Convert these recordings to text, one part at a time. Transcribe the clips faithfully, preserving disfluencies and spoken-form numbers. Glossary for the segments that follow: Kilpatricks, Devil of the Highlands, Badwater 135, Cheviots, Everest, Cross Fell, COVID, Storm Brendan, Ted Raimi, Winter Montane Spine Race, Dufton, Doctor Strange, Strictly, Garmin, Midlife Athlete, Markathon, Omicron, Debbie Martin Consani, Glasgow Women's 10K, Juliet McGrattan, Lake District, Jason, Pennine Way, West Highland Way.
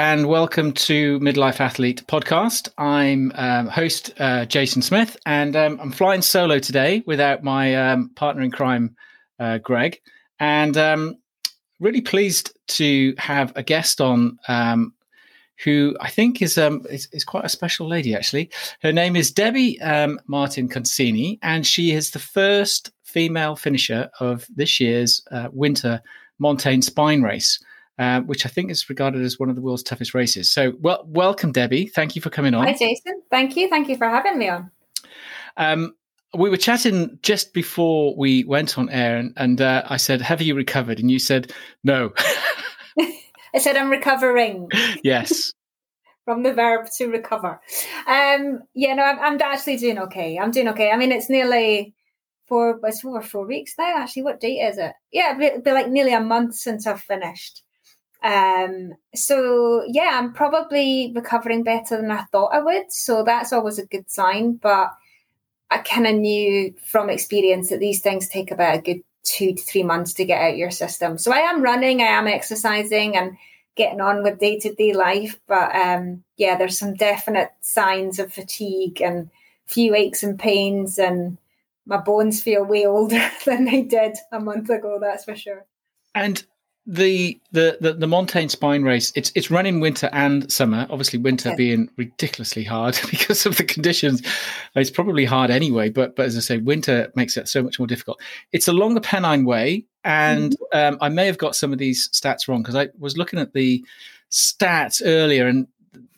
and welcome to Midlife Athlete podcast. I'm um, host uh, Jason Smith, and um, I'm flying solo today without my um, partner in crime, uh, Greg. And um, really pleased to have a guest on um, who I think is, um, is is quite a special lady, actually. Her name is Debbie um, Martin Consani, and she is the first female finisher of this year's uh, Winter Montane Spine Race. Uh, which I think is regarded as one of the world's toughest races. So well, welcome, Debbie. Thank you for coming on. Hi, Jason. Thank you. Thank you for having me on. Um, we were chatting just before we went on air, and, and uh, I said, have you recovered? And you said, no. I said, I'm recovering. Yes. From the verb to recover. Um, yeah, no, I'm, I'm actually doing okay. I'm doing okay. I mean, it's nearly... four, it's over four weeks now, actually. What date is it? Yeah, it'll be like nearly a month since I've finished. Um, so yeah, I'm probably recovering better than I thought I would. So that's always a good sign. But I kind of knew from experience that these things take about a good two to three months to get out your system. So I am running, I am exercising and getting on with day-to-day life. But um, yeah, there's some definite signs of fatigue and few aches and pains, and my bones feel way older than they did a month ago, that's for sure. And The, the the the Montane Spine Race, it's it's run in winter and summer, obviously winter okay. being ridiculously hard because of the conditions. It's probably hard anyway, but but as I say, winter makes it so much more difficult. It's along the Pennine Way, and mm-hmm. um, I may have got some of these stats wrong because I was looking at the stats earlier and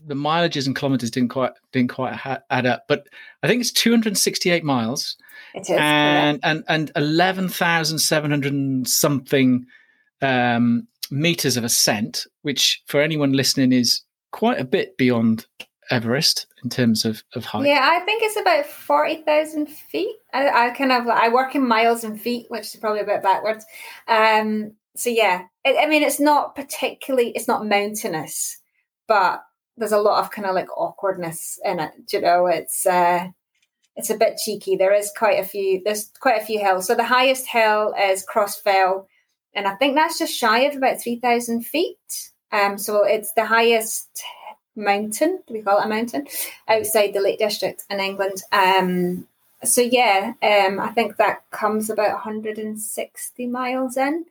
the mileages and kilometres didn't quite didn't quite ha- add up. But I think it's two hundred sixty-eight miles, it is, and, yeah. and, and eleven thousand seven hundred and something Um, meters of ascent, which for anyone listening is quite a bit beyond Everest in terms of, of height. Yeah, I think it's about forty thousand feet. I, I kind of I work in miles and feet, which is probably a bit backwards. Um, so yeah, it, I mean, it's not particularly, it's not mountainous, but there's a lot of kind of like awkwardness in it. You know, it's uh, it's a bit cheeky. There is quite a few. There's quite a few hills. So the highest hill is Cross Fell. And I think that's just shy of about three thousand feet. Um, so it's the highest mountain, do we call it a mountain, outside the Lake District in England. Um, so, yeah, um, I think that comes about one hundred sixty miles in.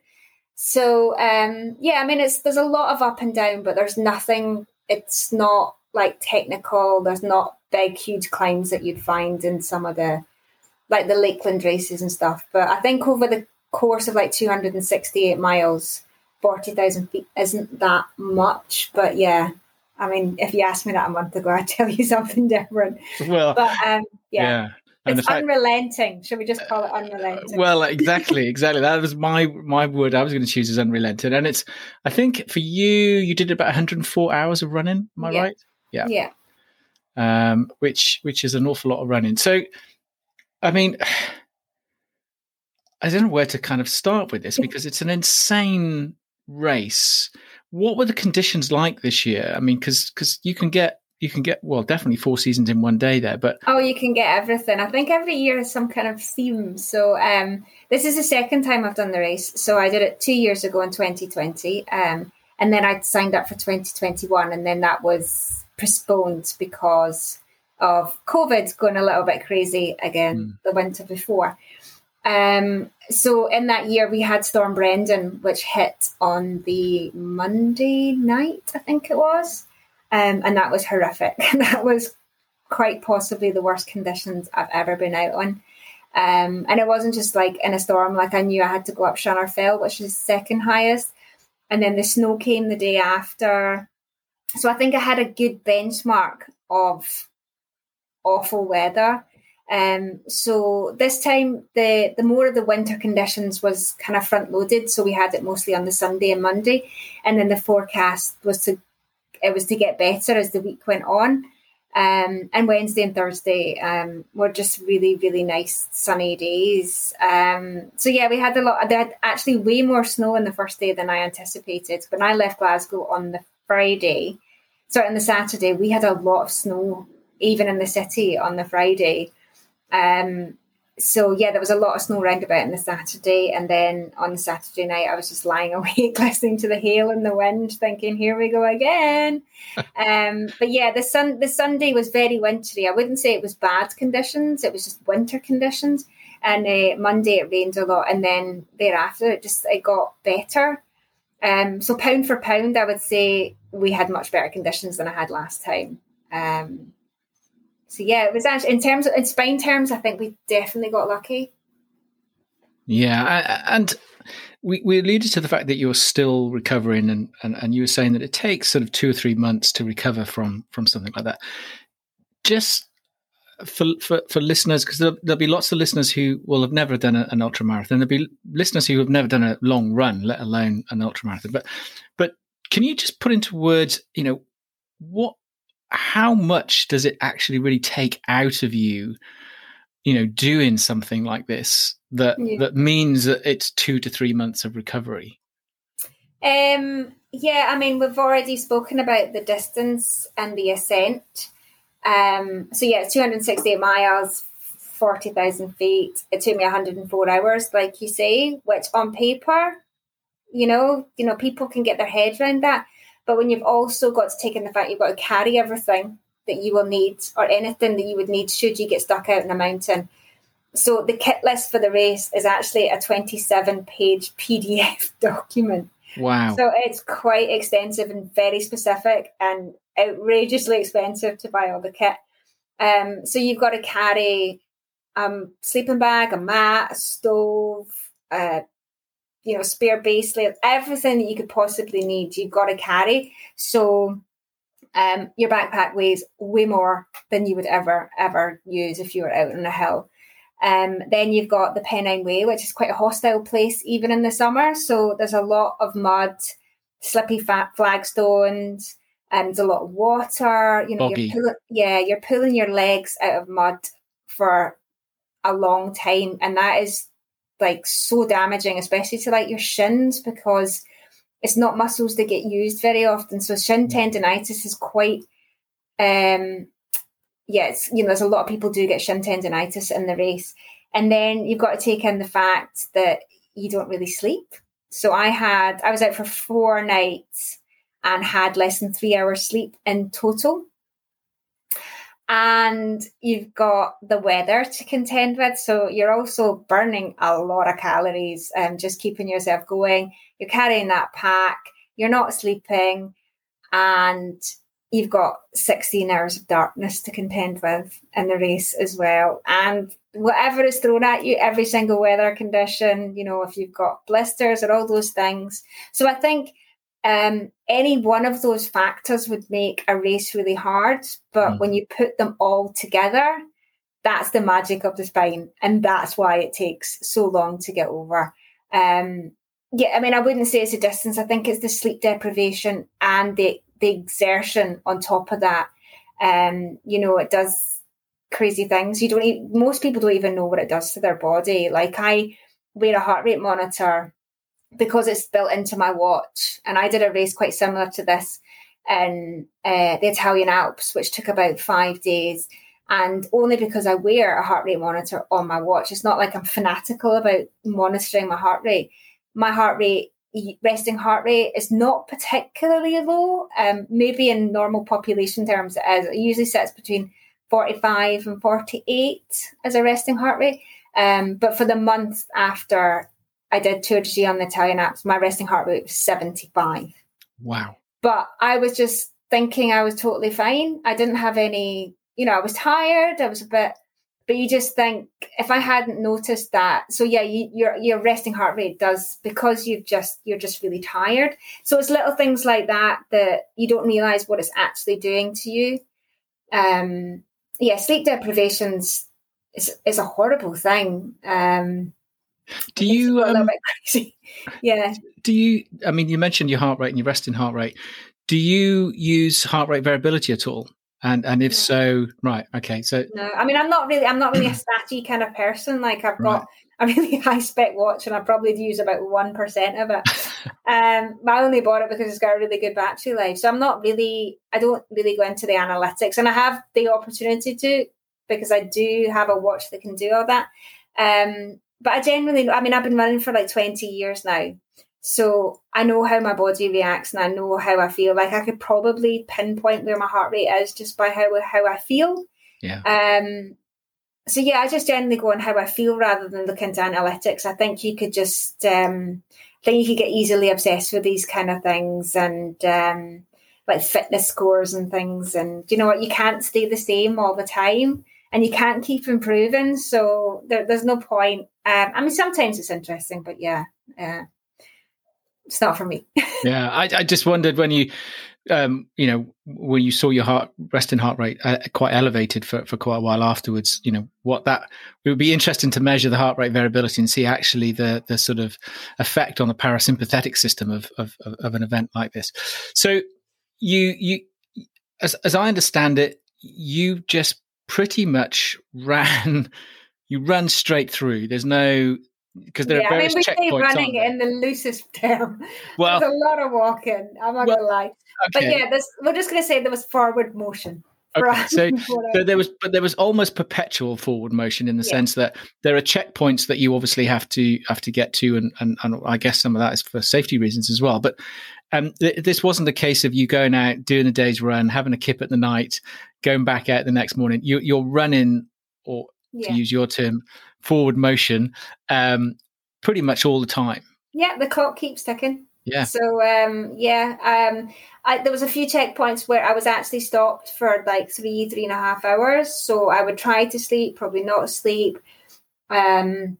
So, um, yeah, I mean, it's there's a lot of up and down, but there's nothing, it's not like technical. There's not big, huge climbs that you'd find in some of the, like the Lakeland races and stuff. But I think over the course of like two hundred sixty-eight miles, forty thousand feet isn't that much, but yeah, I mean, if you asked me that a month ago, I'd tell you something different. Well, but um, yeah, yeah. And it's fact, unrelenting. Should we just call it unrelenting? Uh, well, exactly, exactly. That was my my word. I was going to choose as unrelenting, and it's. I think for you, you did about one hundred four hours of running. Am I yeah. right? Yeah, yeah. Um, which which is an awful lot of running. So, I mean. I don't know where to kind of start with this because it's an insane race. What were the conditions like this year? I mean, because because you can get you can get well definitely four seasons in one day there, but oh, you can get everything. I think every year is some kind of theme. So um, this is the second time I've done the race. So I did it two years ago in twenty twenty, um, and then I signed up for twenty twenty-one, and then that was postponed because of COVID going a little bit crazy again mm. the winter before. Um, so in that year we had Storm Brendan, which hit on the Monday night, I think it was. Um, and that was horrific. That was quite possibly the worst conditions I've ever been out on. Um, and it wasn't just like in a storm, like I knew I had to go up Shunner Fell, which is second highest. And then the snow came the day after. So I think I had a good benchmark of awful weather. Um, so this time, the, the more of the winter conditions was kind of front-loaded, so we had it mostly on the Sunday and Monday, and then the forecast was to it was to get better as the week went on. Um, and Wednesday and Thursday um, were just really, really nice sunny days. Um, so yeah, we had a lot. They had actually way more snow on the first day than I anticipated. When I left Glasgow on the Friday, sorry, on the Saturday, we had a lot of snow, even in the city on the Friday. Um, so yeah, there was a lot of snow round about on the Saturday, and then on the Saturday night I was just lying awake listening to the hail and the wind thinking, here we go again. um, but yeah, the sun the Sunday was very wintry. I wouldn't say it was bad conditions, it was just winter conditions. And uh, Monday it rained a lot, and then thereafter it just it got better. Um, so pound for pound, I would say we had much better conditions than I had last time. Um, so yeah, it was actually in terms of, in spine terms, I think we definitely got lucky. Yeah, I, and we, we alluded to the fact that you're still recovering, and, and and you were saying that it takes sort of two or three months to recover from from something like that. Just. For, for for listeners, because there'll, there'll be lots of listeners who will have never done a, an ultra marathon. There'll be listeners who have never done a long run, let alone an ultra marathon. But but can you just put into words, you know, what, how much does it actually really take out of you, you know, doing something like this that yeah. that means that it's two to three months of recovery? Um. Yeah. I mean, we've already spoken about the distance and the ascent. Um, so yeah, it's two hundred sixty-eight miles, forty thousand feet. It took me one hundred four hours, like you say, which on paper, you know, you know, people can get their head around that. But when you've also got to take in the fact you've got to carry everything that you will need, or anything that you would need should you get stuck out in a mountain. So the kit list for the race is actually a twenty-seven page P D F document. Wow. So it's quite extensive and very specific, and outrageously expensive to buy all the kit. Um, so you've got to carry a um, sleeping bag, a mat, a stove, uh, you know, spare base layer, everything that you could possibly need, you've got to carry. So um, your backpack weighs way more than you would ever, ever use if you were out on a hill. Um, then you've got the Pennine Way, which is quite a hostile place even in the summer. So there's a lot of mud, slippy fat flagstones, and there's a lot of water. You know, you're pull- yeah, you're pulling your legs out of mud for a long time, and that is like so damaging, especially to like your shins, because it's not muscles that get used very often. So shin tendinitis is quite. Um, Yes, yeah, you know, there's a lot of people do get shin tendinitis in the race. And then you've got to take in the fact that you don't really sleep. So I had, I was out for four nights and had less than three hours sleep in total. And you've got the weather to contend with. So you're also burning a lot of calories and just keeping yourself going. You're carrying that pack. You're not sleeping. And you've got sixteen hours of darkness to contend with in the race as well. And whatever is thrown at you, every single weather condition, you know, if you've got blisters or all those things. So I think um, any one of those factors would make a race really hard. But mm. when you put them all together, that's the magic of the spine. And that's why it takes so long to get over. Um, yeah, I mean, I wouldn't say it's a distance. I think it's the sleep deprivation and the the exertion on top of that. Um, you know, it does crazy things. You don't even, most people don't even know what it does to their body. Like I wear a heart rate monitor because it's built into my watch. And I did a race quite similar to this in uh, the Italian Alps, which took about five days. And only because I wear a heart rate monitor on my watch, it's not like I'm fanatical about monitoring my heart rate. My heart rate resting heart rate is not particularly low. Um, maybe in normal population terms, it, is. It usually sits between forty-five and forty-eight as a resting heart rate. Um, but for the month after I did Tor des Géants on the Italian Alps, my resting heart rate was seventy-five. Wow. But I was just thinking I was totally fine. I didn't have any, you know, I was tired. I was a bit, but you just think, if I hadn't noticed that, so yeah, you, your your resting heart rate does, because you've just you're just really tired. So it's little things like that that you don't realise what it's actually doing to you. Um, yeah, sleep deprivation's is is a horrible thing. Um, do you a little um, bit crazy? Yeah. Do you? I mean, you mentioned your heart rate and your resting heart rate. Do you use heart rate variability at all? And and if so, right, okay. So no, I mean, I'm not really, I'm not really a statty kind of person. Like I've got right. a really high spec watch, and I probably use about one percent of it. um, but I only bought it because it's got a really good battery life. So I'm not really, I don't really go into the analytics, and I have the opportunity to because I do have a watch that can do all that. Um, but I generally, I mean, I've been running for like twenty years now. So I know how my body reacts and I know how I feel. Like I could probably pinpoint where my heart rate is just by how how I feel. Yeah. Um. So yeah, I just generally go on how I feel rather than look into analytics. I think you could just, um, I think you could get easily obsessed with these kind of things and um, like fitness scores and things. And you know what, you can't stay the same all the time and you can't keep improving. So there, there's no point. Um, I mean, sometimes it's interesting, but yeah, yeah. It's not for me. yeah, I, I just wondered when you, um, you know, when you saw your heart resting heart rate uh, quite elevated for, for quite a while afterwards. You know, what that it would be interesting to measure the heart rate variability and see actually the the sort of effect on the parasympathetic system of of, of an event like this. So you you as as I understand it, you just pretty much ran you ran straight through. There's no. Because there yeah, are various I mean, we say running in the loosest term. Well, there's a lot of walking. I'm not well, gonna lie, okay. But yeah, this, we're just gonna say there was forward motion. Okay, so, so there was, but there was almost perpetual forward motion in the yeah. sense that there are checkpoints that you obviously have to have to get to, and and, and I guess some of that is for safety reasons as well. But um, th- this wasn't a case of you going out doing a day's run, having a kip at the night, going back out the next morning. You, you're running, or yeah. to use your term, forward motion um pretty much all the time. Yeah, the clock keeps ticking. Yeah. So um yeah, um I, there was a few checkpoints where I was actually stopped for like three, three and a half hours. So I would try to sleep, probably not sleep, um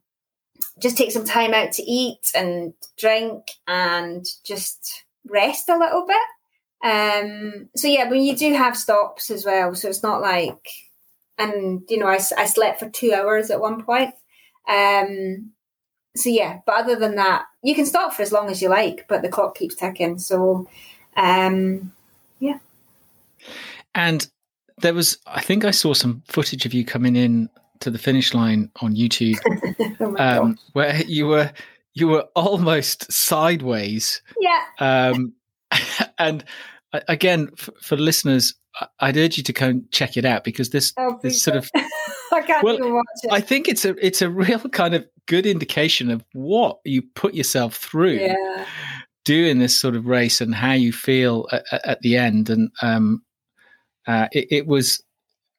just take some time out to eat and drink and just rest a little bit. Um so yeah, but you do have stops as well. So it's not like And, you know, I, I slept for two hours at one point. Um, so, yeah, but other than that, you can stop for as long as you like, but the clock keeps ticking. So, um, yeah. And there was, I think I saw some footage of you coming in to the finish line on YouTube, oh um, where you were you were almost sideways. Yeah. Um, and, again, for, for listeners, I'd urge you to go and check it out because this, oh, this sort of I can't well, even watch it. I think it's a it's a real kind of good indication of what you put yourself through yeah. doing this sort of race and how you feel at, at the end. And um, uh, it, it was,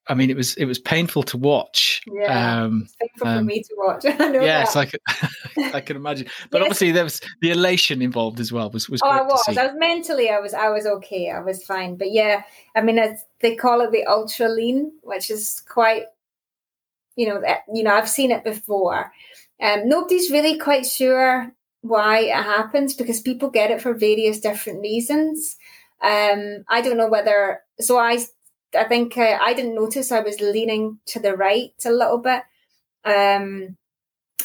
I mean, it was it was painful to watch. Yeah, um, it's painful um, for me to watch. I know yes, that. I can I can imagine. But yes. Obviously, there was the elation involved as well. Was was oh, great I was. To see. I was mentally, I was I was okay. I was fine. But yeah, I mean, it's, they call it the ultra lean, which is quite, you know, you know, I've seen it before. Um, nobody's really quite sure why it happens because people get it for various different reasons. Um, I don't know whether so I. I think uh, I didn't notice I was leaning to the right a little bit. Um,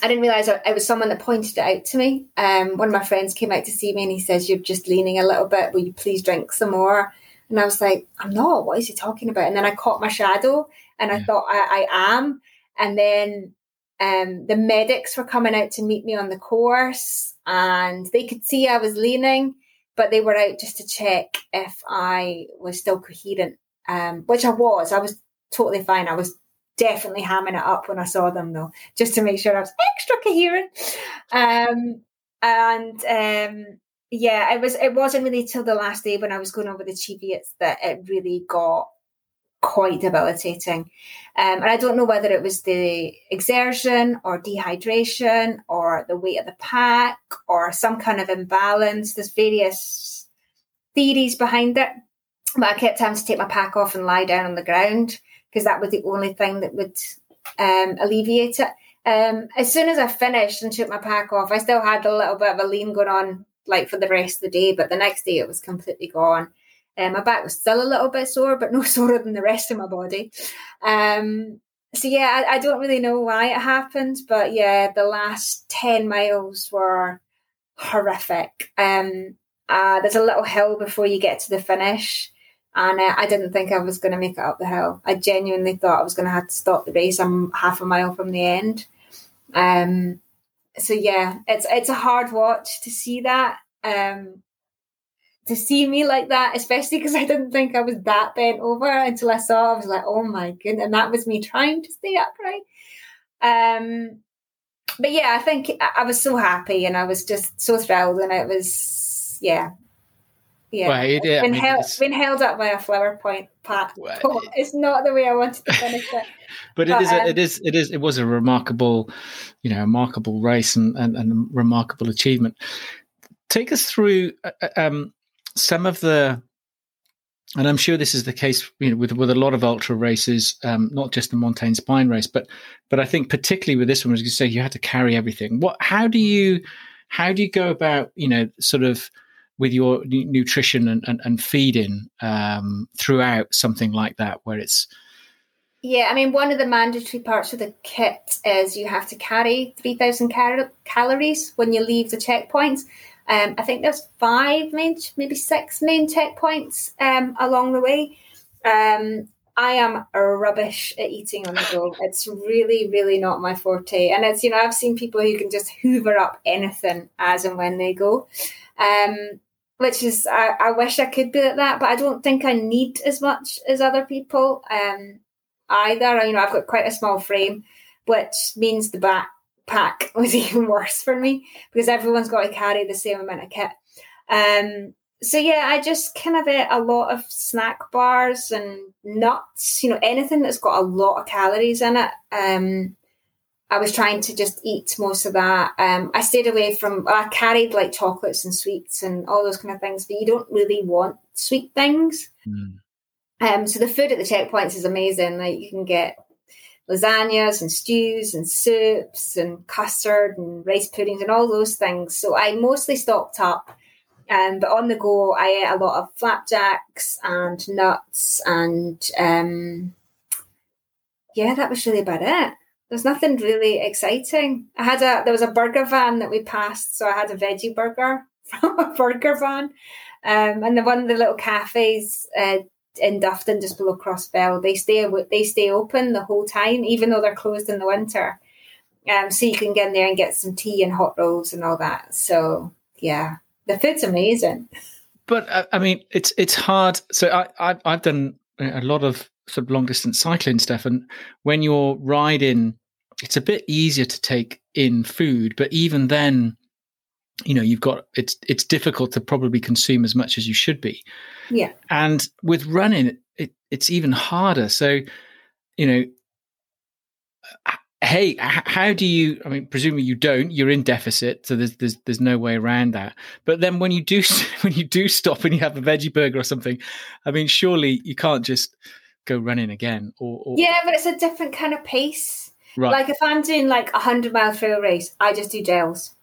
I didn't realise it was someone that pointed it out to me. Um, one of my friends came out to see me and he says, "You're just leaning a little bit. Will you please drink some more?" And I was like, "I'm not. What is he talking about?" And then I caught my shadow and I yeah. thought I, I am. And then um, the medics were coming out to meet me on the course and they could see I was leaning, but they were out just to check if I was still coherent. Um, which I was. I was totally fine. I was definitely hamming it up when I saw them, though, just to make sure I was extra coherent. Um, and um, yeah, it was. It wasn't really till the last day when I was going over the Cheviots that it really got quite debilitating. Um, and I don't know whether it was the exertion or dehydration or the weight of the pack or some kind of imbalance. There's various theories behind it. But I kept having to take my pack off and lie down on the ground because that was the only thing that would um, alleviate it. Um, as soon as I finished and took my pack off, I still had a little bit of a lean going on like for the rest of the day, but the next day it was completely gone. Um, my back was still a little bit sore, but no sorer than the rest of my body. Um, so, yeah, I, I don't really know why it happened, but, yeah, the last ten miles were horrific. Um, uh, there's a little hill before you get to the finish. And uh, I didn't think I was going to make it up the hill. I genuinely thought I was going to have to stop the race. I'm half a mile from the end. Um, so, yeah, it's it's a hard watch to see that, um, to see me like that, especially because I didn't think I was that bent over until I saw it. I was like, oh, my goodness. And that was me trying to stay upright. Um, but yeah, I think I was so happy and I was just so thrilled, and it was, yeah. Yeah, well, it, yeah, been, I mean, held, been held up by a flower point, Pat. Well, oh, it's not the way I wanted to finish it. but, but it is, um, it is, it is, it was a remarkable, you know, remarkable race and and, and remarkable achievement. Take us through um, some of the, and I'm sure this is the case, you know, with with a lot of ultra races, um, not just the Montane Spine race, but but I think particularly with this one, as you say, you had to carry everything. What? How do you, how do you go about, you know, sort of, with your nutrition and, and, and feeding um, throughout something like that where it's... Yeah, I mean, one of the mandatory parts of the kit is you have to carry three thousand cal- calories when you leave the checkpoints. Um, I think there's five, main, maybe six main checkpoints um, along the way. Um, I am rubbish at eating on the go. It's really, really not my forte. And it's, you know, I've seen people who can just hoover up anything as and when they go. Um, Which is, I, I wish I could be like that, but I don't think I need as much as other people um, either. You know, I've got quite a small frame, which means the backpack was even worse for me because everyone's got to carry the same amount of kit. Um, so, yeah, I just kind of ate a lot of snack bars and nuts, you know, anything that's got a lot of calories in it. Um I was trying to just eat most of that. Um, I stayed away from, I carried like chocolates and sweets and all those kind of things, but you don't really want sweet things. Mm. Um, so the food at the checkpoints is amazing. Like you can get lasagnas and stews and soups and custard and rice puddings and all those things. So I mostly stocked up. Um, but on the go, I ate a lot of flapjacks and nuts and um, yeah, that was really about it. There's nothing really exciting. I had a there was a burger van that we passed, so I had a veggie burger from a burger van, um, and the one of the little cafes uh, in Dufton, just below Cross Fell, they stay they stay open the whole time, even though they're closed in the winter. Um, so you can get in there and get some tea and hot rolls and all that. So yeah, the food's amazing. But uh, I mean, it's it's hard. So I, I I've done a lot of sort of long distance cycling stuff, and when you're riding, it's a bit easier to take in food, but even then, you know, you've got it's it's difficult to probably consume as much as you should be. Yeah. And with running, it, it's even harder. So, you know, hey, how do you? I mean, presumably you don't. You're in deficit, so there's there's there's no way around that. But then when you do when you do stop and you have a veggie burger or something, I mean, surely you can't just go running again or, or yeah but it's a different kind of pace, right? Like if I'm doing like a hundred mile trail race, I just do gels,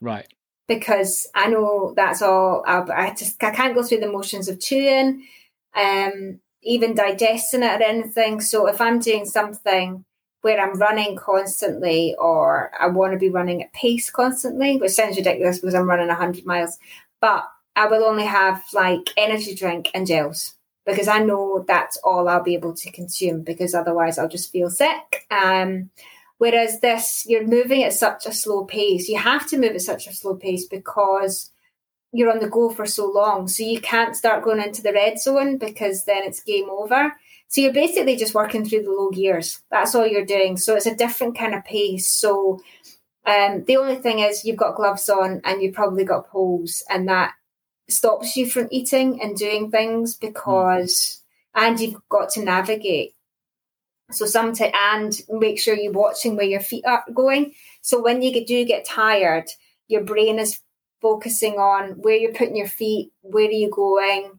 right? Because I know that's all I, I just I can't go through the motions of chewing, um even digesting it or anything. So if I'm doing something where I'm running constantly, or I want to be running at pace constantly, which sounds ridiculous because I'm running a hundred miles, but I will only have like energy drink and gels, because I know that's all I'll be able to consume, because otherwise I'll just feel sick. Um, whereas this, you're moving at such a slow pace. You have to move at such a slow pace because you're on the go for so long. So you can't start going into the red zone because then it's game over. So you're basically just working through the low gears. That's all you're doing. So it's a different kind of pace. So um, the only thing is you've got gloves on and you've probably got poles, and that stops you from eating and doing things because mm. and you've got to navigate, so sometimes, and make sure you're watching where your feet are going, so when you do get tired, your brain is focusing on where you're putting your feet, where are you going,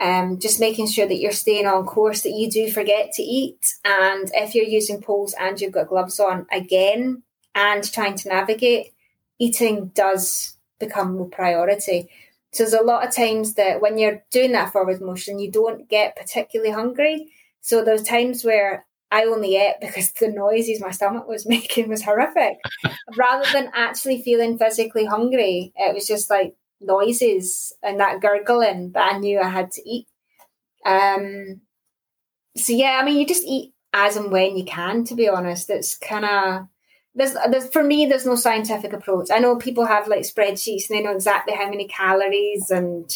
um just making sure that you're staying on course, that you do forget to eat. And if you're using poles and you've got gloves on again and trying to navigate, eating does become low priority. So there's a lot of times that when you're doing that forward motion, you don't get particularly hungry. So there's times where I only ate because the noises my stomach was making was horrific. Rather than actually feeling physically hungry, it was just like noises and that gurgling that I knew I had to eat. Um, so, yeah, I mean, you just eat as and when you can, to be honest. It's kind of... There's, there's, for me, there's no scientific approach. I know people have like spreadsheets and they know exactly how many calories and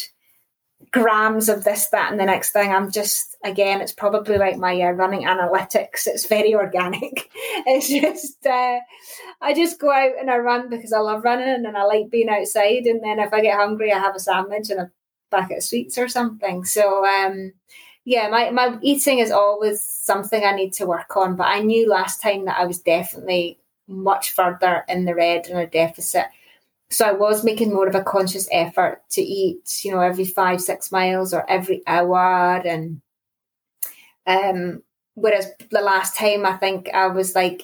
grams of this, that, and the next thing. I'm just, again, it's probably like my uh, running analytics. It's very organic. It's just, uh, I just go out and I run because I love running and I like being outside. And then if I get hungry, I have a sandwich and a packet of sweets or something. So, um, yeah, my, my eating is always something I need to work on. But I knew last time that I was definitely much further in the red and a deficit. So I was making more of a conscious effort to eat, you know, every five, six miles or every hour. And um, whereas the last time I think I was like,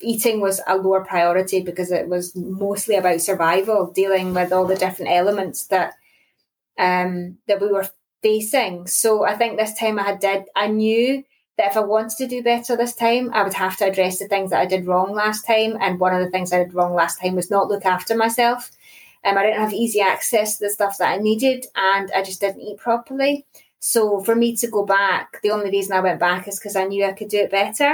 eating was a lower priority because it was mostly about survival, dealing with all the different elements that um, that we were facing. So I think this time I had did, I knew that if I wanted to do better this time, I would have to address the things that I did wrong last time. And one of the things I did wrong last time was not look after myself. Um, I didn't have easy access to the stuff that I needed, and I just didn't eat properly. So for me to go back, the only reason I went back is because I knew I could do it better.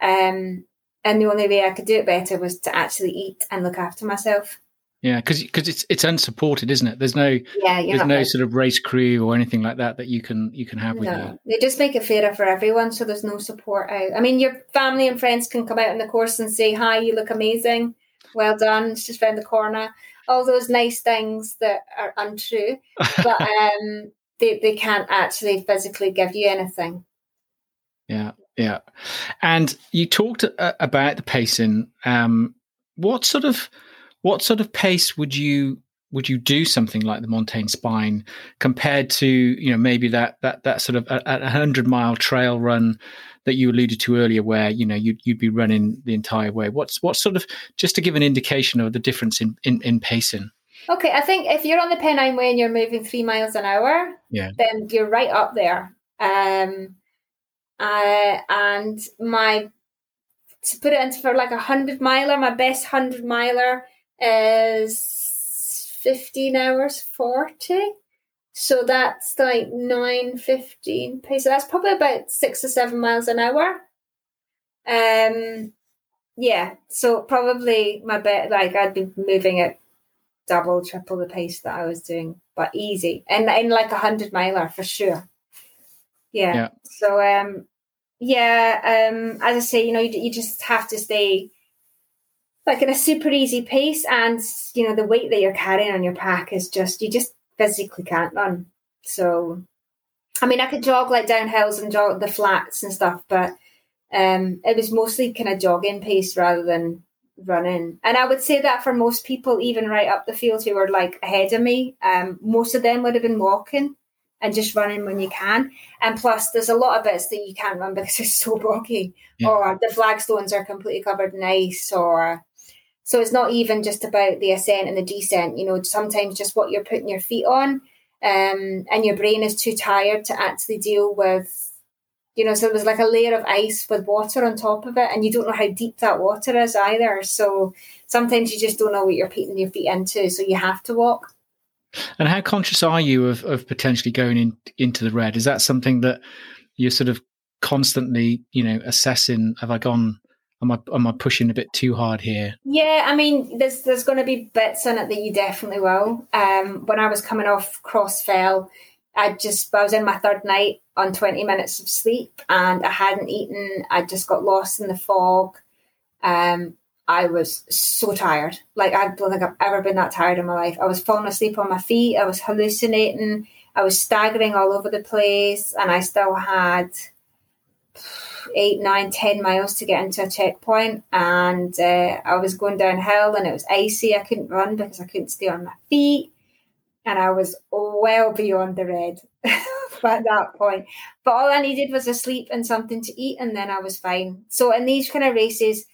Um, and the only way I could do it better was to actually eat and look after myself. Yeah, because because it's it's unsupported, isn't it? There's no yeah, there's no right. sort of race crew or anything like that that you can you can have with no. you. They just make it fairer for everyone, so there's no support out. I mean, your family and friends can come out on the course and say, "Hi, you look amazing. Well done. It's just round the corner." All those nice things that are untrue, but um, they they can't actually physically give you anything. Yeah, yeah. And you talked uh, about the pacing. Um, what sort of What sort of pace would you would you do something like the Montane Spine compared to, you know, maybe that that that sort of a hundred mile trail run that you alluded to earlier, where, you know, you'd you'd be running the entire way? What's what sort of, just to give an indication of the difference in, in, in pacing? Okay, I think if you're on the Pennine Way and you're moving three miles an hour, yeah, then you're right up there. Um, uh, and my to put it into for like a hundred miler, my best hundred miler is fifteen hours forty, so that's like nine fifteen pace. So that's probably about six or seven miles an hour. Um yeah, so probably my bet, like I'd be moving at double, triple the pace that I was doing, but easy, and in like a hundred miler for sure. Yeah, yeah. So um yeah um as I say, you know, you, you just have to stay like in a super easy pace, and you know the weight that you're carrying on your pack is just, you just physically can't run. So I mean, I could jog like down hills and jog the flats and stuff, but um it was mostly kind of jogging pace rather than running. And I would say that for most people, even right up the field who were like ahead of me, um most of them would have been walking and just running when you can. And plus there's a lot of bits that you can't run because it's so boggy, yeah, or the flagstones are completely covered in ice, or so it's not even just about the ascent and the descent, you know, sometimes just what you're putting your feet on, um, and your brain is too tired to actually deal with, you know, so there's like a layer of ice with water on top of it, and you don't know how deep that water is either. So sometimes you just don't know what you're putting your feet into, so you have to walk. And how conscious are you of, of potentially going in, into the red? Is that something that you're sort of constantly, you know, assessing? Have I gone... Am I am I pushing a bit too hard here? Yeah, I mean, there's there's going to be bits in it that you definitely will. Um, when I was coming off Cross Fell, I just I was in my third night on twenty minutes of sleep, and I hadn't eaten. I just got lost in the fog. Um, I was so tired. Like I don't think I've ever been that tired in my life. I was falling asleep on my feet. I was hallucinating. I was staggering all over the place, and I still had eight, nine, ten miles to get into a checkpoint, and uh, I was going downhill and it was icy. I couldn't run because I couldn't stay on my feet, and I was well beyond the red by that point. But all I needed was a sleep and something to eat, and then I was fine. So in these kind of races,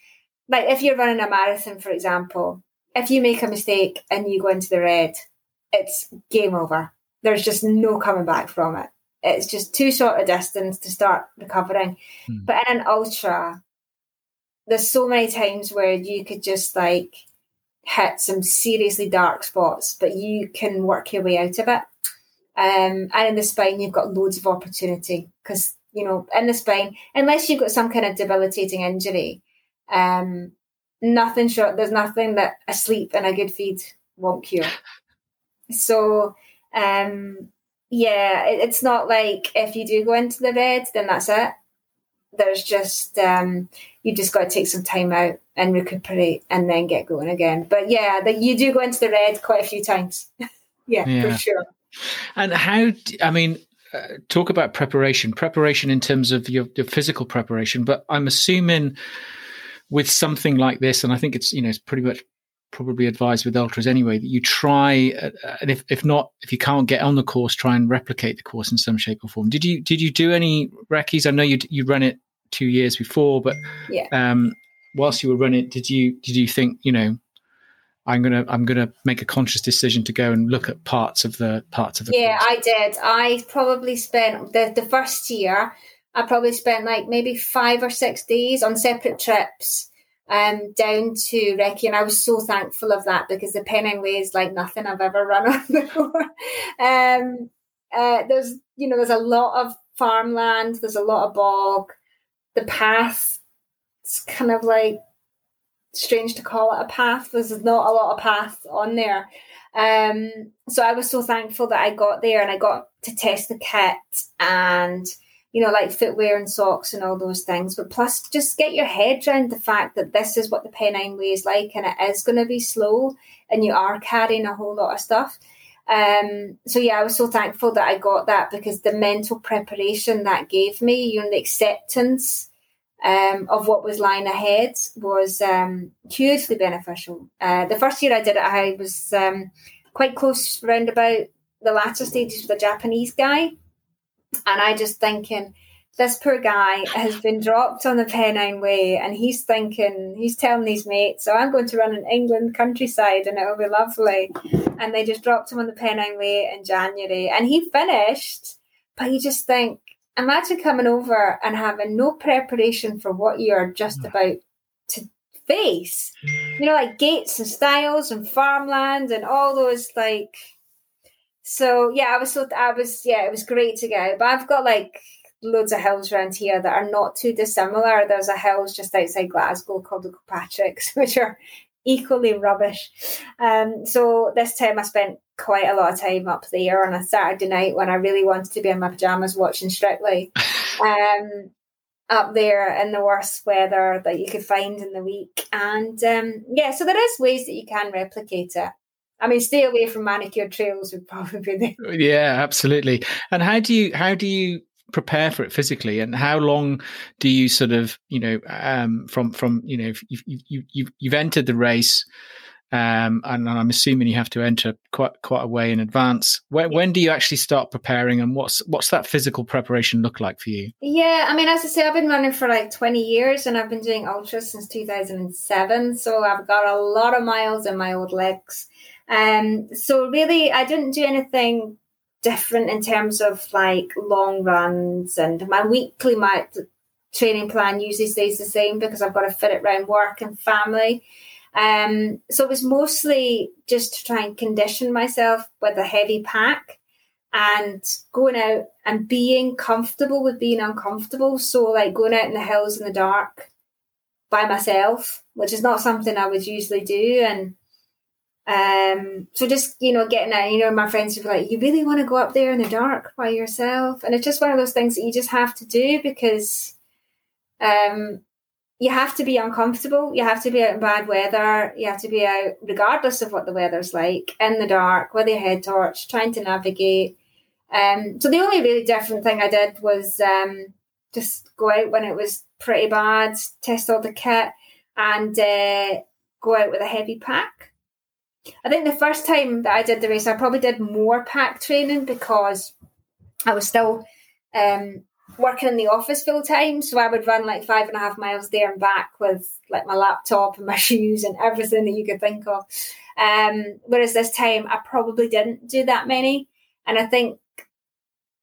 like if you're running a marathon, for example, if you make a mistake and you go into the red, it's game over. There's just no coming back from it. It's just too short a distance to start recovering. Mm. But in an ultra, there's so many times where you could just like hit some seriously dark spots, but you can work your way out of it. Um, and in the spine, you've got loads of opportunity because, you know, in the spine, unless you've got some kind of debilitating injury, um, nothing short, there's nothing that a sleep and a good feed won't cure. So, um, yeah, it, it's not like if you do go into the red, then that's it. There's just um, you just got to take some time out and recuperate and then get going again. But yeah, the, you do go into the red quite a few times. yeah, yeah, for sure. And how? I mean, uh, talk about preparation. Preparation in terms of your, your physical preparation, but I'm assuming with something like this, and I think it's you know it's pretty much probably advised with ultras anyway, that you try uh, and if, if not if you can't get on the course, try and replicate the course in some shape or form. Did you did you do any recce's? I know you you ran it two years before, but yeah. Um, whilst you were running, did you did you think you know I'm gonna I'm gonna make a conscious decision to go and look at parts of the parts of the yeah course? I did. I probably spent the the first year. I probably spent like maybe five or six days on separate trips um, down to recce. And I was so thankful of that because the Pennine Way is like nothing I've ever run on before. um, uh, there's, you know, there's a lot of farmland. There's a lot of bog. The path, it's kind of like strange to call it a path. There's not a lot of path on there. Um, so I was so thankful that I got there and I got to test the kit and you know, like footwear and socks and all those things. But plus, just get your head around the fact that this is what the Pennine Way is like and it is going to be slow and you are carrying a whole lot of stuff. Um, so, yeah, I was so thankful that I got that because the mental preparation that gave me, you know, the acceptance um, of what was lying ahead was um, hugely beneficial. Uh, the first year I did it, I was um, quite close round about the latter stages with a Japanese guy. And I just thinking, this poor guy has been dropped on the Pennine Way and he's thinking, he's telling his mates, oh, I'm going to run in England countryside and it'll be lovely. And they just dropped him on the Pennine Way in January. And he finished, but you just think, imagine coming over and having no preparation for what you're just about to face. You know, like gates and stiles and farmland and all those like... So yeah, I was so I was yeah, it was great to go. But I've got like loads of hills around here that are not too dissimilar. There's a hills just outside Glasgow called the Kilpatricks, which are equally rubbish. Um, so this time I spent quite a lot of time up there on a Saturday night when I really wanted to be in my pajamas watching Strictly. Um, up there in the worst weather that you could find in the week, and um, yeah, so there is ways that you can replicate it. I mean, stay away from manicured trails would probably be there. Yeah, absolutely. And how do you how do you prepare for it physically? And how long do you sort of you know um, from from you know you've you've, you've, you've entered the race, um, and I'm assuming you have to enter quite quite a way in advance. When yeah. when do you actually start preparing, and what's what's that physical preparation look like for you? Yeah, I mean, as I say, I've been running for like twenty years, and I've been doing ultras since two thousand seven. So I've got a lot of miles in my old legs. Um, so really I didn't do anything different in terms of like long runs, and my weekly my training plan usually stays the same because I've got to fit it around work and family. Um, so it was mostly just to try and condition myself with a heavy pack and going out and being comfortable with being uncomfortable. So like going out in the hills in the dark by myself, which is not something I would usually do, and um so just you know getting out, you know my friends would be like, you really want to go up there in the dark by yourself? And it's just one of those things that you just have to do because um you have to be uncomfortable, you have to be out in bad weather, you have to be out regardless of what the weather's like in the dark with your head torch trying to navigate. Um so the only really different thing I did was um just go out when it was pretty bad, test all the kit, and uh go out with a heavy pack. I think the first time that I did the race, I probably did more pack training because I was still um, working in the office full time. So I would run like five and a half miles there and back with like my laptop and my shoes and everything that you could think of. Um, whereas this time I probably didn't do that many. And I think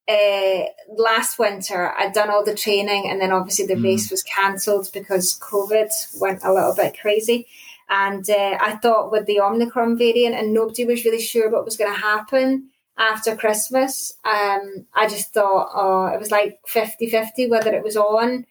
uh, last winter I'd done all the training, and then obviously the mm. race was cancelled because COVID went a little bit crazy. And uh, I thought with the Omicron variant, and nobody was really sure what was going to happen after Christmas, um, I just thought, oh, it was like fifty-fifty whether it was on.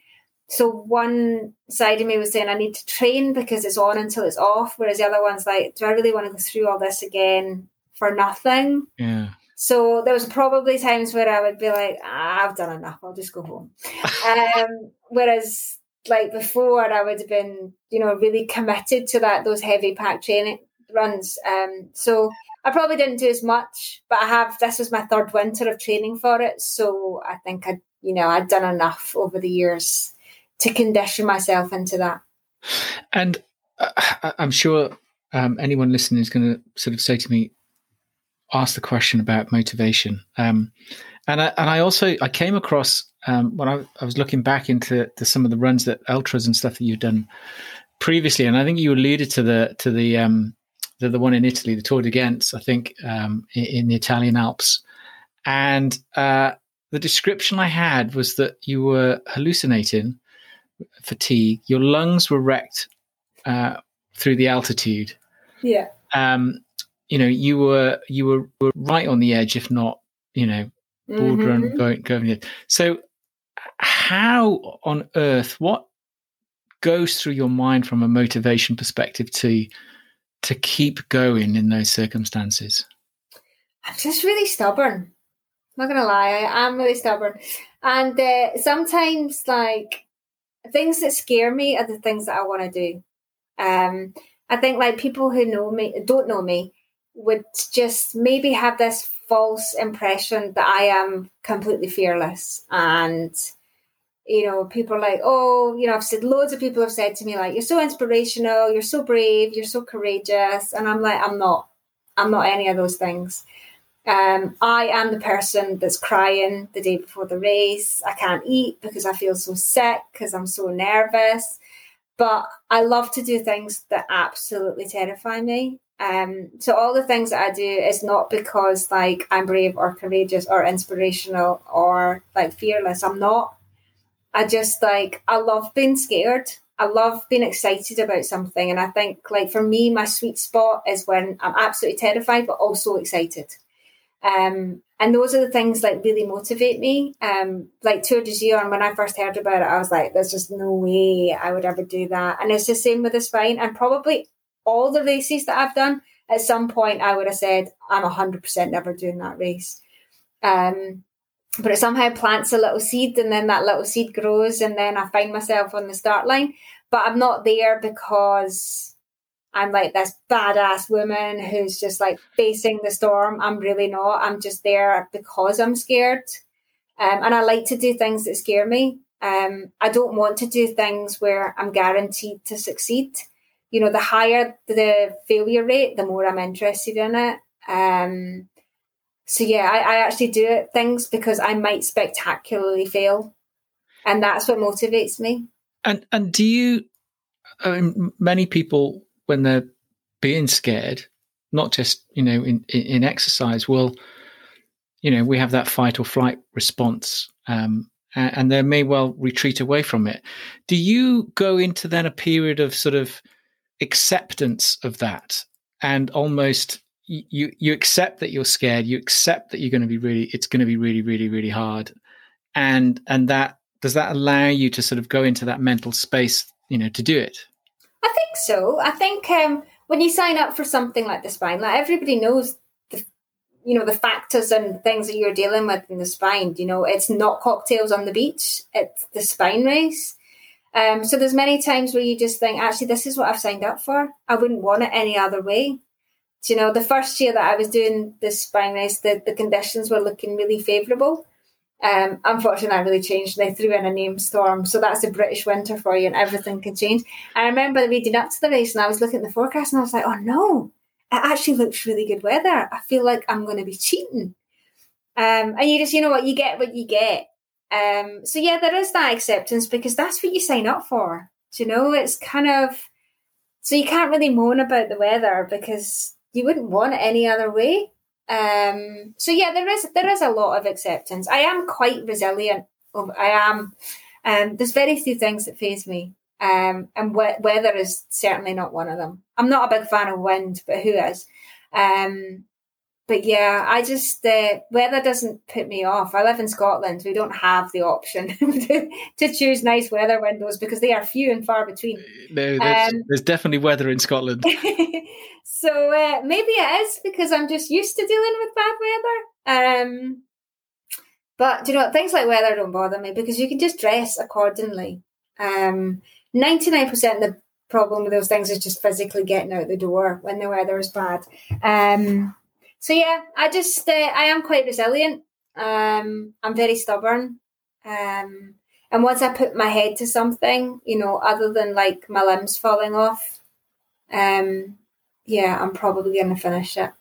So one side of me was saying I need to train because it's on until it's off, whereas the other one's like, do I really want to go through all this again for nothing? Yeah. So there was probably times where I would be like, ah, I've done enough, I'll just go home. um, whereas like before I would have been, you know, really committed to that, those heavy pack training runs. Um, so I probably didn't do as much, but I have, this was my third winter of training for it. So I think I, you know, I'd done enough over the years to condition myself into that. And uh, I'm sure um, anyone listening is going to sort of say to me, ask the question about motivation. Um, and I, and I also, I came across um, when I, I was looking back into to some of the runs that ultras and stuff that you've done previously. And I think you alluded to the, to the, um, the, the one in Italy, the Tor des Géants, I think um, in, in the Italian Alps. And uh, the description I had was that you were hallucinating, fatigue, your lungs were wrecked uh, through the altitude. Yeah. Um, you know, you were you were, were right on the edge, if not, you know, bordering mm-hmm. going, going. So, how on earth, what goes through your mind from a motivation perspective to to keep going in those circumstances? I'm just really stubborn. I'm not gonna lie, I am really stubborn, and uh, sometimes like things that scare me are the things that I want to do. Um, I think like people who know me don't know me would just maybe have this false impression that I am completely fearless. And, you know, people are like, oh, you know, I've said loads of people have said to me, like, you're so inspirational, you're so brave, you're so courageous. And I'm like, I'm not. I'm not any of those things. Um, I am the person that's crying the day before the race. I can't eat because I feel so sick because I'm so nervous. But I love to do things that absolutely terrify me. Um, so all the things that I do is not because like I'm brave or courageous or inspirational or like fearless. I'm not. I just like, I love being scared. I love being excited about something. And I think like for me, my sweet spot is when I'm absolutely terrified, but also excited. Um, and those are the things that really motivate me. Um, like Tor des Géants, when I first heard about it, I was like, there's just no way I would ever do that. And it's the same with the spine and probably all the races that I've done, at some point I would have said, I'm one hundred percent never doing that race. Um, but it somehow plants a little seed, and then that little seed grows, and then I find myself on the start line. But I'm not there because I'm like this badass woman who's just like facing the storm. I'm really not. I'm just there because I'm scared. Um, and I like to do things that scare me. Um, I don't want to do things where I'm guaranteed to succeed. You know, the higher the failure rate, the more I'm interested in it. Um, so, yeah, I, I actually do it, things because I might spectacularly fail. And that's what motivates me. And and do you, I mean, many people, when they're being scared, not just, you know, in, in exercise, well, you know, we have that fight or flight response, um, and, and they may well retreat away from it. Do you go into then a period of sort of acceptance of that, and almost you you accept that you're scared, you accept that you're going to be really it's going to be really really really hard, and and that does that allow you to sort of go into that mental space, you know, to do it? I think so. I think um when you sign up for something like the spine, like everybody knows the, you know, the factors and things that you're dealing with in the spine. You know, it's not cocktails on the beach, it's the spine race. Um, so there's many times where you just think, actually, this is what I've signed up for. I wouldn't want it any other way. Do you know, the first year that I was doing this spine race, the, the conditions were looking really favourable. Um, unfortunately, that really changed. They threw in a named storm. So that's a British winter for you, and everything can change. I remember reading up to the race, and I was looking at the forecast, and I was like, oh, no, it actually looks really good weather. I feel like I'm going to be cheating. Um, and you just, you know what, you get what you get. Um, so, yeah, there is that acceptance because that's what you sign up for. Do you know, it's kind of, so you can't really moan about the weather because you wouldn't want it any other way. Um, so, yeah, there is there is a lot of acceptance. I am quite resilient. I am. Um, there's very few things that faze me. Um, and we- weather is certainly not one of them. I'm not a big fan of wind, but who is? Um But yeah, I just, uh, weather doesn't put me off. I live in Scotland. We don't have the option to, to choose nice weather windows because they are few and far between. No, there's, um, there's definitely weather in Scotland. So uh, maybe it is because I'm just used to dealing with bad weather. Um, but, you know, things like weather don't bother me because you can just dress accordingly. Um, ninety-nine percent of the problem with those things is just physically getting out the door when the weather is bad. Um, so, yeah, I just, uh, I am quite resilient. Um, I'm very stubborn. Um, and once I put my head to something, you know, other than like my limbs falling off, um, yeah, I'm probably going to finish it.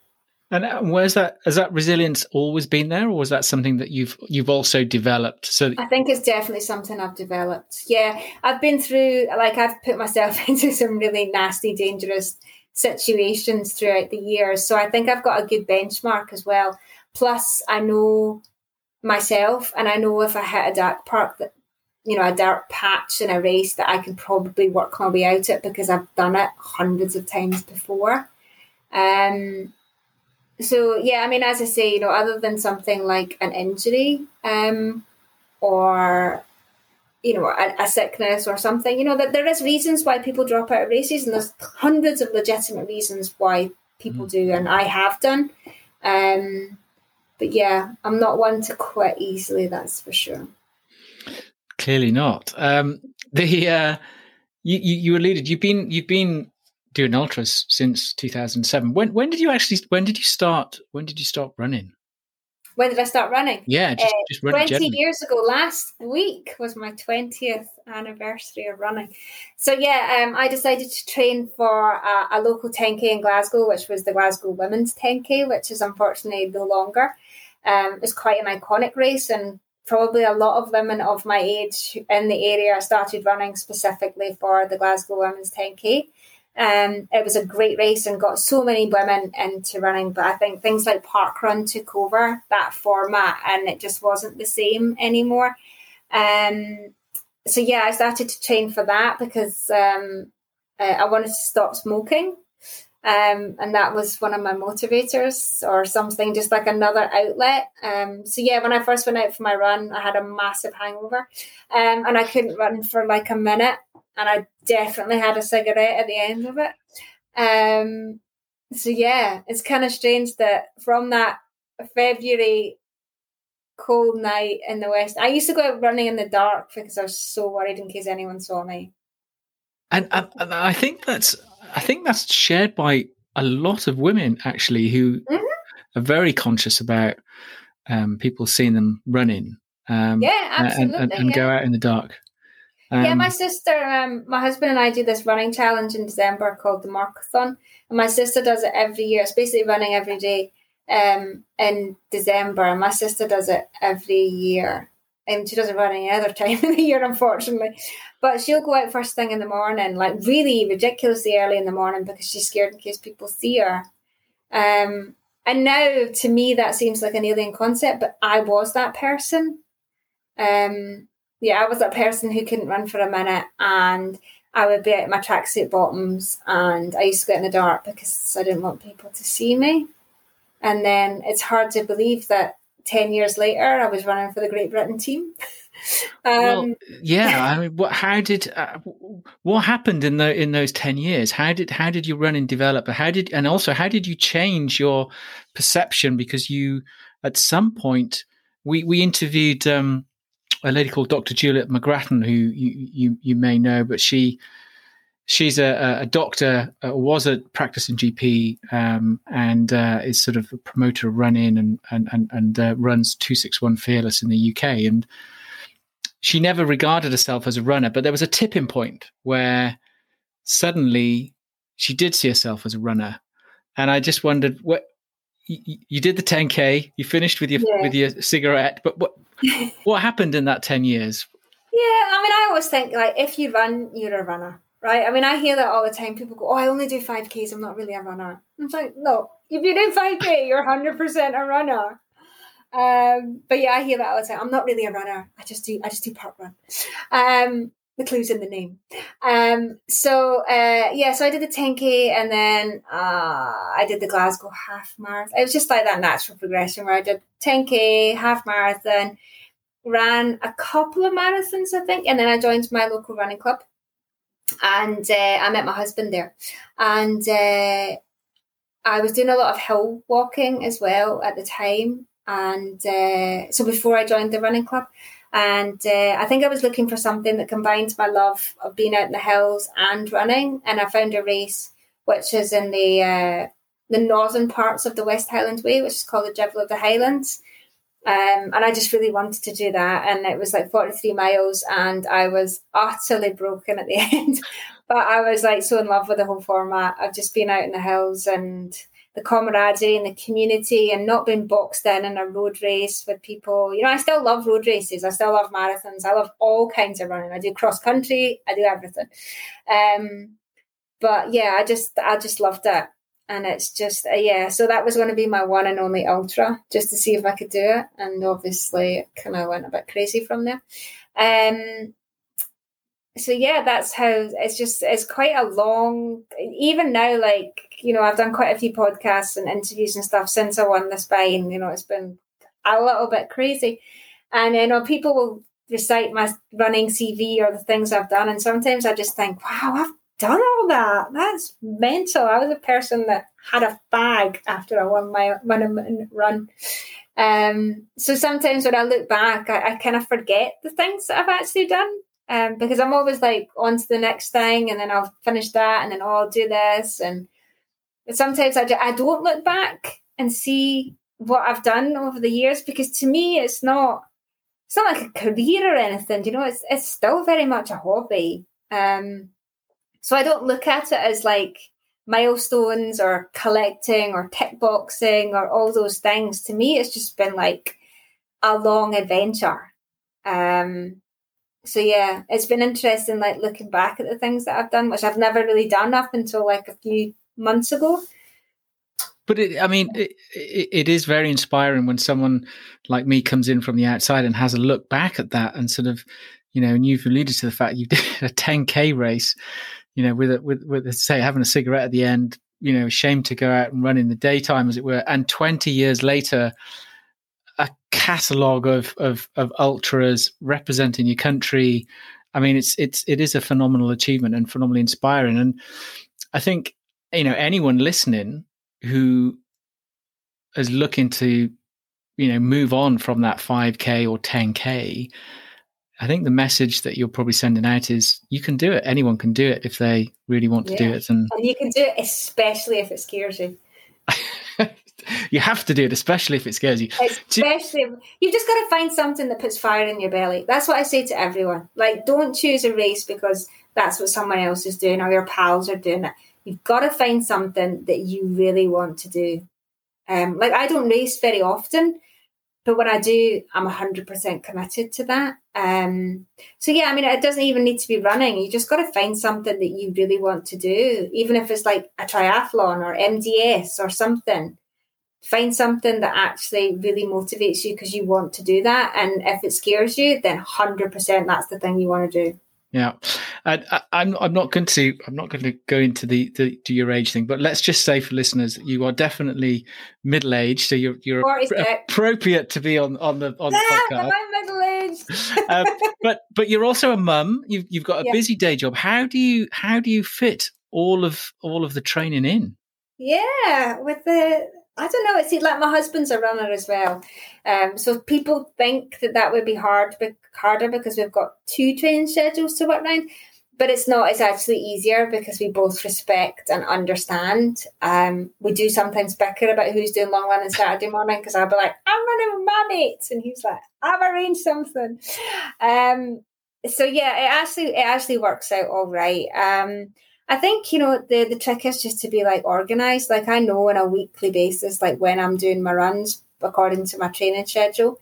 And where's that? Has that resilience always been there, or was that something that you've you've also developed? So that- I think it's definitely something I've developed. Yeah, I've been through, like, I've put myself into some really nasty, dangerous situations throughout the years. So I think I've got a good benchmark as well. Plus, I know myself, and I know if I hit a dark park that, you know, a dark patch in a race, that I can probably work my way out it because I've done it hundreds of times before. Um. So, yeah, I mean, as I say, you know, other than something like an injury um, or, you know, a, a sickness or something, you know, that there is reasons why people drop out of races, and there's hundreds of legitimate reasons why people mm. do, and I have done. Um, but, yeah, I'm not one to quit easily, that's for sure. Clearly not. Um, the uh, you, you, you alluded, you've been you've been... doing ultras since two thousand seven. When when did you actually? When did you start? When did you start running? When did I start running? Yeah, just, uh, just running. Twenty generally. years ago, last week was my twentieth anniversary of running. So yeah, um, I decided to train for a, a local ten K in Glasgow, which was the Glasgow Women's ten K, which is unfortunately no longer. Um, it's quite an iconic race, and probably a lot of women of my age in the area started running specifically for the Glasgow Women's ten K. Um, it was a great race and got so many women into running, but I think things like parkrun took over that format and it just wasn't the same anymore. Um, so yeah, I started to train for that because um, I wanted to stop smoking, um, and that was one of my motivators, or something, just like another outlet. Um, so yeah, when I first went out for my run, I had a massive hangover, um, and I couldn't run for like a minute. And I definitely had a cigarette at the end of it. Um, so, yeah, it's kind of strange that from that February cold night in the West, I used to go out running in the dark because I was so worried in case anyone saw me. And, and, and I think that's I think that's shared by a lot of women, actually, who mm-hmm. are very conscious about um, people seeing them running. Um, yeah, absolutely. And, and, and yeah. go out in the dark. Um, yeah, my sister, um, my husband and I do this running challenge in December called the Markathon, and my sister does it every year. It's basically running every day um, in December, and my sister does it every year, and she doesn't run any other time of the year, unfortunately. But she'll go out first thing in the morning, like really ridiculously early in the morning, because she's scared in case people see her. Um, and now, to me, that seems like an alien concept, but I was that person. Um. Yeah, I was that person who couldn't run for a minute, and I would be out in my tracksuit bottoms, and I used to go in the dark because I didn't want people to see me. And then it's hard to believe that ten years later, I was running for the Great Britain team. um, well, yeah, I mean, what? How did? Uh, what happened in the in those ten years? How did how did you run and develop? How did and also how did you change your perception? Because you, at some point, we we interviewed. Um, a lady called Doctor Juliet McGrattan, who you, you, you may know, but she she's a, a doctor, uh, was a practicing G P, um, and uh, is sort of a promoter of running and and and, and uh, runs two six one Fearless in the U K. And she never regarded herself as a runner, but there was a tipping point where suddenly she did see herself as a runner. And I just wondered, what you, you did the ten K, you finished with your yeah. with your cigarette, but what? What happened in that ten years? Yeah, I mean, I always think, like, if you run, you're a runner, right? I mean, I hear that all the time. People go, oh, I only do five Ks. I'm not really a runner. I'm like, no, if you do five K, you're one hundred percent a runner. Um, but yeah, I hear that all the time. I'm not really a runner. I just do I just do park run. Um, the clue's in the name. Um, so, uh, yeah, so I did the ten K, and then uh, I did the Glasgow half marathon. It was just like that natural progression where I did ten K, half marathon, ran a couple of marathons, I think, and then I joined my local running club, and uh, I met my husband there, and uh, I was doing a lot of hill walking as well at the time, and uh, so before I joined the running club. And uh, I think I was looking for something that combines my love of being out in the hills and running. And I found a race which is in the uh, the northern parts of the West Highland Way, which is called the Devil of the Highlands. Um, and I just really wanted to do that. And it was like forty-three miles, and I was utterly broken at the end. But I was like so in love with the whole format of just being out in the hills and the camaraderie and the community and not being boxed in in a road race with people. You know, I still love road races. I still love marathons. I love all kinds of running. I do cross country. I do everything. Um, but yeah, I just, I just loved it. And it's just, uh, yeah, so that was going to be my one and only ultra, just to see if I could do it. And obviously it kind of went a bit crazy from there. Um, so yeah, that's how it's just, it's quite a long, even now, like, you know, I've done quite a few podcasts and interviews and stuff since I won the Spine. You know, it's been a little bit crazy. And, you know, people will recite my running C V or the things I've done. And sometimes I just think, wow, I've done all that. That's mental. I was a person that had a bag after I won my run. Um, so sometimes when I look back, I, I kind of forget the things that I've actually done. Um, because I'm always like on to the next thing, and then I'll finish that, and then oh, I'll do this. And but sometimes I, do, I don't look back and see what I've done over the years, because to me it's not it's not like a career or anything. You know, it's it's still very much a hobby. Um, so I don't look at it as like milestones or collecting or tick boxing or all those things. To me, it's just been like a long adventure. Um, So, yeah, it's been interesting, like, looking back at the things that I've done, which I've never really done up until, like, a few months ago. But, it, I mean, it, it, it is very inspiring when someone like me comes in from the outside and has a look back at that and sort of, you know, and you've alluded to the fact you did a ten K race, you know, with, a, with, with say, having a cigarette at the end, you know, ashamed to go out and run in the daytime, as it were, and twenty years later, a catalogue of, of of ultras representing your country. I mean, it's it's it is a phenomenal achievement and phenomenally inspiring. And I think, you know, anyone listening who is looking to, you know, move on from that five K or ten K, I think the message that you're probably sending out is you can do it. Anyone can do it if they really want to yeah. do it. And, and you can do it, especially if it scares you. You have to do it, especially if it scares you. Especially, you've just got to find something that puts fire in your belly. That's what I say to everyone. Like, don't choose a race because that's what someone else is doing or your pals are doing it. You've got to find something that you really want to do. Um, like, I don't race very often, but when I do, I'm one hundred percent committed to that. Um, so, yeah, I mean, it doesn't even need to be running. You just got to find something that you really want to do, even if it's like a triathlon or M D S or something. Find something that actually really motivates you because you want to do that. And if it scares you, then one hundred percent that's the thing you want to do. Yeah. I, I, I'm, I'm not going to I'm not going to go into the, the to your age thing, but let's just say for listeners, you are definitely middle-aged, so you're you're a, appropriate to be on, on the on yeah, the podcast. I'm middle-aged. uh, but but you're also a mum. You've you've got a yeah. busy day job. How do you how do you fit all of all of the training in? Yeah, with the. I don't know. It's like my husband's a runner as well. Um, so people think that that would be hard, but harder because we've got two training schedules to work around. But it's not. It's actually easier because we both respect and understand. Um, we do sometimes bicker about who's doing long running Saturday morning because I'll be like, I'm running with my mates. And he's like, I've arranged something. Um, so, yeah, it actually it actually works out all right. Um I think, you know, the, the trick is just to be, like, organised. Like, I know on a weekly basis, like, when I'm doing my runs according to my training schedule.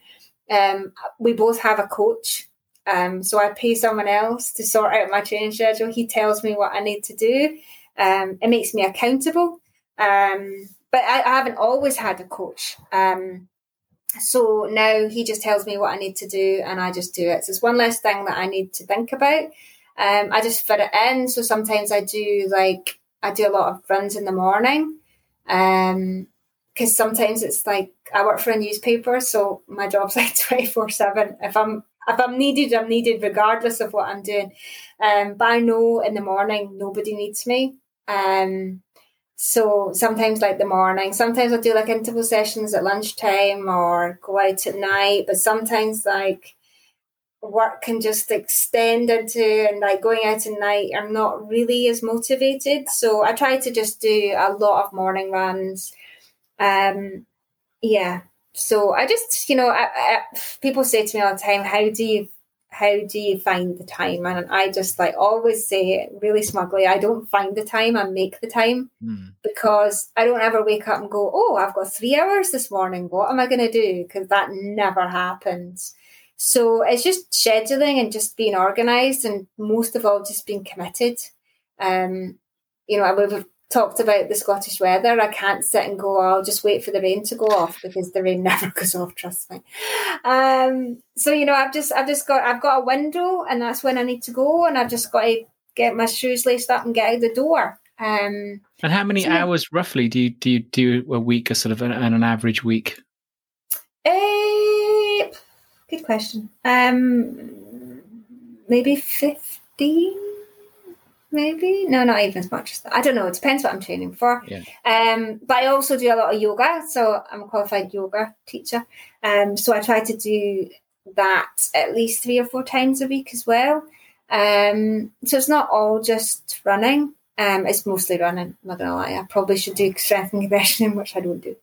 Um, we both have a coach. Um, so I pay someone else to sort out my training schedule. He tells me what I need to do. Um, it makes me accountable. Um, but I, I haven't always had a coach. Um, so now he just tells me what I need to do and I just do it. So it's one less thing that I need to think about. Um, I just fit it in. So sometimes I do like I do a lot of runs in the morning because um, sometimes it's like I work for a newspaper, so my job's like twenty-four seven. If I'm if I'm needed, I'm needed regardless of what I'm doing. Um, but I know in the morning nobody needs me. Um, So sometimes like the morning, sometimes I do like interval sessions at lunchtime or go out at night, but sometimes like work can just extend into, and like going out at night, I'm not really as motivated. So I try to just do a lot of morning runs. Um, yeah. So I just, you know, I, I, people say to me all the time, how do you, how do you find the time? And I just like always say it really smugly, I don't find the time, I make the time. Mm. Because I don't ever wake up and go, oh, I've got three hours this morning, what am I going to do? Because that never happens. So it's just scheduling and just being organised, and most of all just being committed. Um, you know, we've talked about the Scottish weather. I can't sit and go, oh, I'll just wait for the rain to go off, because the rain never goes off, trust me. Um, so, you know, I've just I've just got I've got a window, and that's when I need to go, and I've just got to get my shoes laced up and get out the door. Um, and how many so, hours roughly do you do you do a week, a sort of an, an average week? Uh, Good question. Um, maybe fifteen, maybe? No, not even as much as that. I don't know. It depends what I'm training for. Yeah. Um, but I also do a lot of yoga. So I'm a qualified yoga teacher. Um, so I try to do that at least three or four times a week as well. Um, so it's not all just running. Um, it's mostly running, I'm not going to lie. I probably should do strength and conditioning, which I don't do.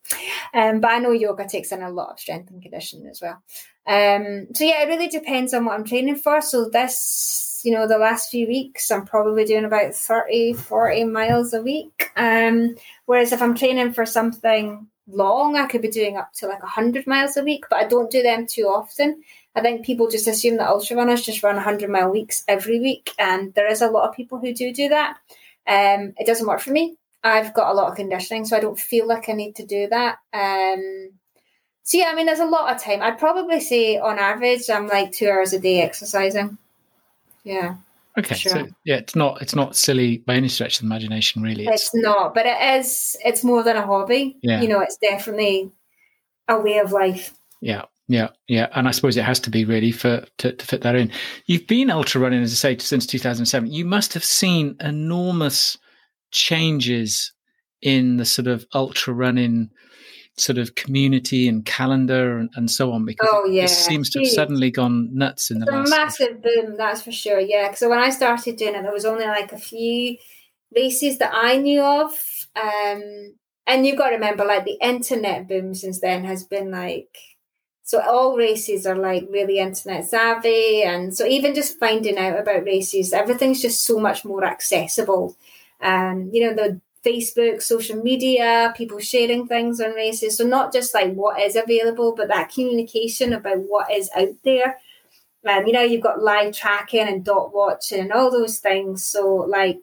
Um, but I know yoga takes in a lot of strength and conditioning as well. Um, so, yeah, it really depends on what I'm training for. So this, you know, the last few weeks, I'm probably doing about thirty, forty miles a week. Um, whereas if I'm training for something long, I could be doing up to like one hundred miles a week, but I don't do them too often. I think people just assume that ultra runners just run one hundred mile weeks every week, and there is a lot of people who do do that. Um, it doesn't work for me. I've got a lot of conditioning, so I don't feel like I need to do that. Um, so, yeah, I mean, there's a lot of time. I'd probably say on average I'm like two hours a day exercising. Yeah. Okay. Sure. So, yeah, it's not it's not silly by any stretch of the imagination, really. It's, it's not, but it is. It's more than a hobby. Yeah. You know, it's definitely a way of life. Yeah. Yeah, yeah, and I suppose it has to be really for to, to fit that in. You've been ultra running, as I say, since two thousand seven. You must have seen enormous changes in the sort of ultra running sort of community and calendar and, and so on, because oh, yeah. it seems to have suddenly gone nuts in the last... It's a massive boom, that's for sure, yeah. So when I started doing it, there was only like a few races that I knew of. Um, and you've got to remember, like, the internet boom since then has been like... So all races are like really internet savvy. And so even just finding out about races, everything's just so much more accessible. Um, you know, the Facebook, social media, people sharing things on races. So not just like what is available, but that communication about what is out there. Um, you know, you've got live tracking and dot watching and all those things. So like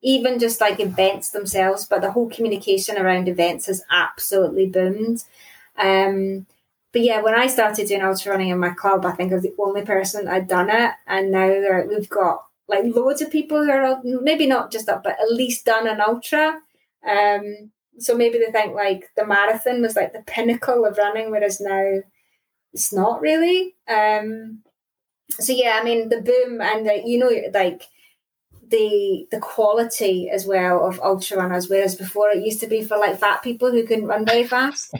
even just like events themselves, but the whole communication around events has absolutely boomed. Um But yeah, when I started doing ultra running in my club, I think I was the only person that had done it. And now we've got like loads of people who are maybe not just up, but at least done an ultra. Um, so maybe they think like the marathon was like the pinnacle of running, whereas now it's not really. Um, so yeah, I mean, the boom and the, you know, like the the quality as well of ultra runners, whereas before it used to be for like fat people who couldn't run very fast.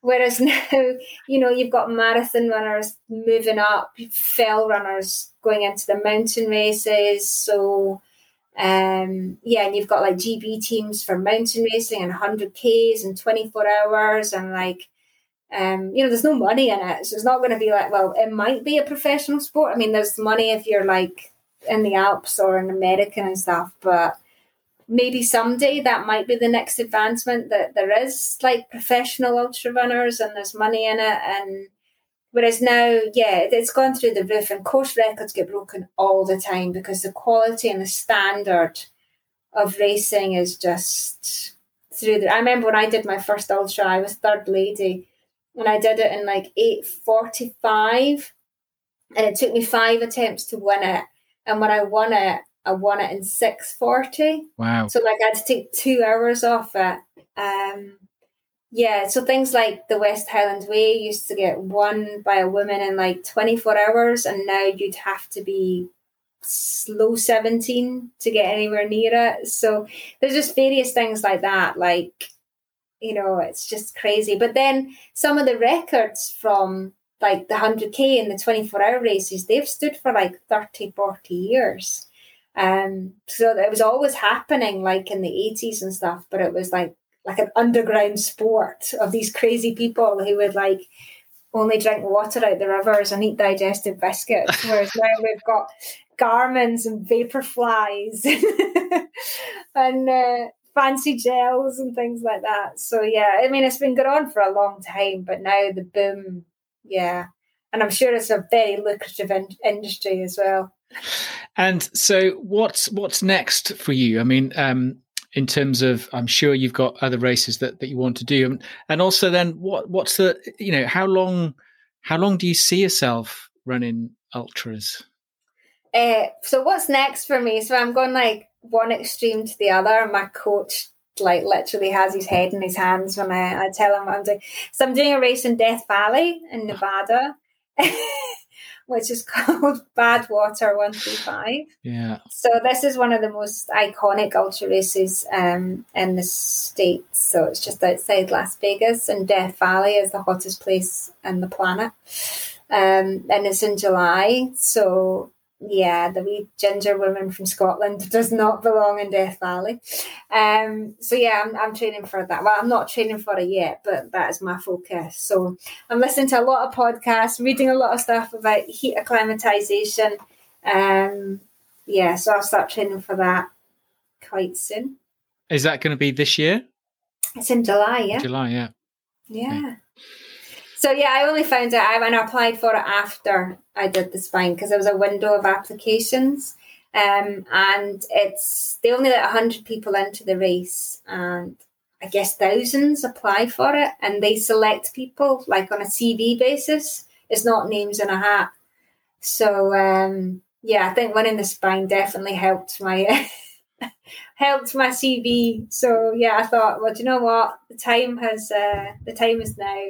Whereas now, you know, you've got marathon runners moving up, fell runners going into the mountain races. So, um, yeah, and you've got like G B teams for mountain racing and one hundred Ks and twenty-four hours. And like, um, you know, there's no money in it. So it's not going to be like, well, it might be a professional sport. I mean, there's money if you're like in the Alps or in America and stuff, but... Maybe someday that might be the next advancement, that there is like professional ultra runners and there's money in it. And whereas now, yeah, it's gone through the roof, and course records get broken all the time because the quality and the standard of racing is just through the... I remember when I did my first ultra, I was third lady and I did it in like eight forty-five, and it took me five attempts to win it. And when I won it, I won it in six forty. Wow. So, like, I had to take two hours off it. Um, yeah, so things like the West Highland Way used to get won by a woman in, like, twenty-four hours, and now you'd have to be slow seventeen to get anywhere near it. So there's just various things like that. Like, you know, it's just crazy. But then some of the records from like the one hundred K and the twenty-four hour races, they've stood for like thirty, forty years. Um, so it was always happening like in the eighties and stuff, but it was like, like an underground sport of these crazy people who would like only drink water out the rivers and eat digestive biscuits. Whereas now we've got Garmins and vapor flies and uh, fancy gels and things like that. So yeah, I mean, it's been going on for a long time, but now the boom. Yeah. And I'm sure it's a very lucrative in- industry as well. And so what's, what's next for you? I mean, um, in terms of, I'm sure you've got other races that, that you want to do. And, and also then what, what's the, you know, how long, how long do you see yourself running ultras? Uh, so what's next for me? So I'm going like one extreme to the other. My coach like literally has his head in his hands when I, I tell him what I'm doing. So I'm doing a race in Death Valley in Nevada, which is called Badwater one thirty-five. Yeah. So this is one of the most iconic ultra races um, in the States. So it's just outside Las Vegas, and Death Valley is the hottest place on the planet. Um, and it's in July. So yeah, the wee ginger woman from Scotland does not belong in Death Valley. Um, so yeah, I'm, I'm training for that. Well, I'm not training for it yet, but that is my focus. So I'm listening to a lot of podcasts, reading a lot of stuff about heat acclimatization. Um, yeah, so I'll start training for that quite soon. Is that going to be this year? It's in July, yeah. July, yeah. Yeah. yeah. So, yeah, I only found out, I, and I applied for it after I did the spine because there was a window of applications. Um, and it's, they only let one hundred people into the race. And I guess thousands apply for it. And they select people, like, on a C V basis. It's not names in a hat. So, um, yeah, I think winning the spine definitely helped my helped my C V. So, yeah, I thought, well, do you know what? The time has uh, the time is now.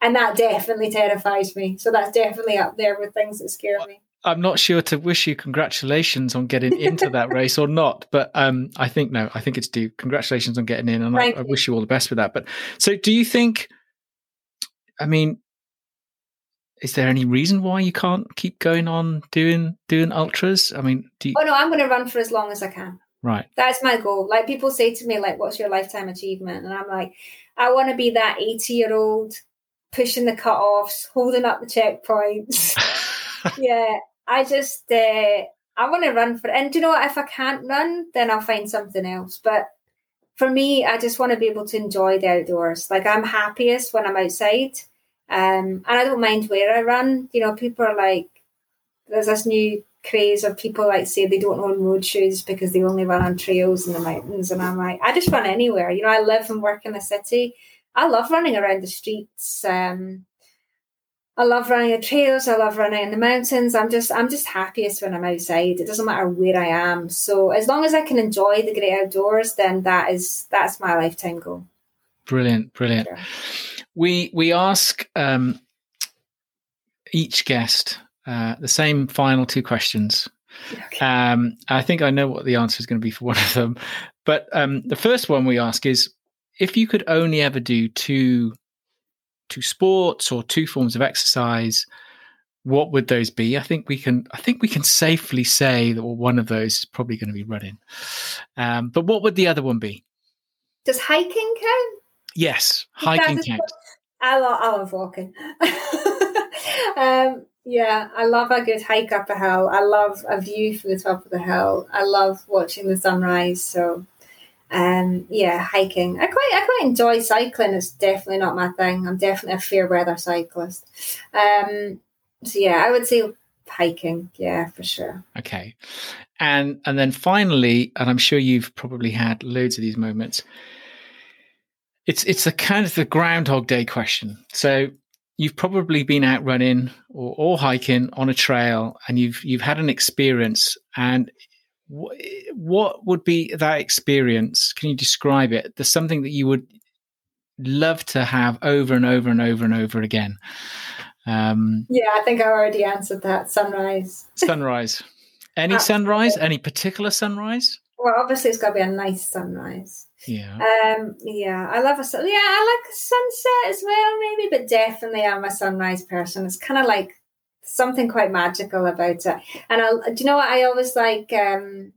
And that definitely terrifies me. So that's definitely up there with things that scare me. I'm not sure to wish you congratulations on getting into that race or not, but um, I think, no, I think it's due. Congratulations on getting in, and I, I wish you all the best with that. But so do you think, I mean, is there any reason why you can't keep going on doing doing ultras? I mean, do you... Oh, no, I'm going to run for as long as I can. Right. That's my goal. Like, people say to me, like, what's your lifetime achievement? And I'm like, I want to be that eighty-year-old pushing the cutoffs, holding up the checkpoints. yeah, I just, uh, I want to run for it. And do you know what? If I can't run, then I'll find something else. But for me, I just want to be able to enjoy the outdoors. Like, I'm happiest when I'm outside. Um, and I don't mind where I run. You know, people are like, there's this new craze of people like say they don't own road shoes because they only run on trails in the mountains. And I'm like, I just run anywhere. You know, I live and work in the city. I love running around the streets. Um, I love running the trails. I love running in the mountains. I'm just, I'm just happiest when I'm outside. It doesn't matter where I am. So as long as I can enjoy the great outdoors, then that is, that's my lifetime goal. Brilliant, brilliant. Sure. We we ask um, each guest uh, the same final two questions. Okay. Um, I think I know what the answer is going to be for one of them, but um, the first one we ask is, if you could only ever do two, two sports or two forms of exercise, what would those be? I think we can. I think we can safely say that one of those is probably going to be running. Um, but what would the other one be? Does hiking count? Yes, hiking counts. I love, I love walking. um, yeah, I love a good hike up a hill. I love a view from the top of the hill. I love watching the sunrise. So. Um, yeah, hiking. I quite, I quite enjoy cycling. It's definitely not my thing. I'm definitely a fair weather cyclist. Um, so yeah, I would say hiking. Yeah, for sure. Okay. And, and then finally, and I'm sure you've probably had loads of these moments. It's, it's the kind of the Groundhog Day question. So you've probably been out running or, or hiking on a trail, and you've, you've had an experience, and what would be that experience? Can you describe it? There's something that you would love to have over and over and over and over again. Um, yeah, I think I already answered that. Sunrise. Sunrise. Any That's sunrise? Cool. Any particular sunrise? Well, obviously it's got to be a nice sunrise. Yeah. Um. Yeah, I love a sun. Yeah, I like a sunset as well, maybe, but definitely I'm a sunrise person. It's kind of like something quite magical about it. And I, do you know what I always like? Um,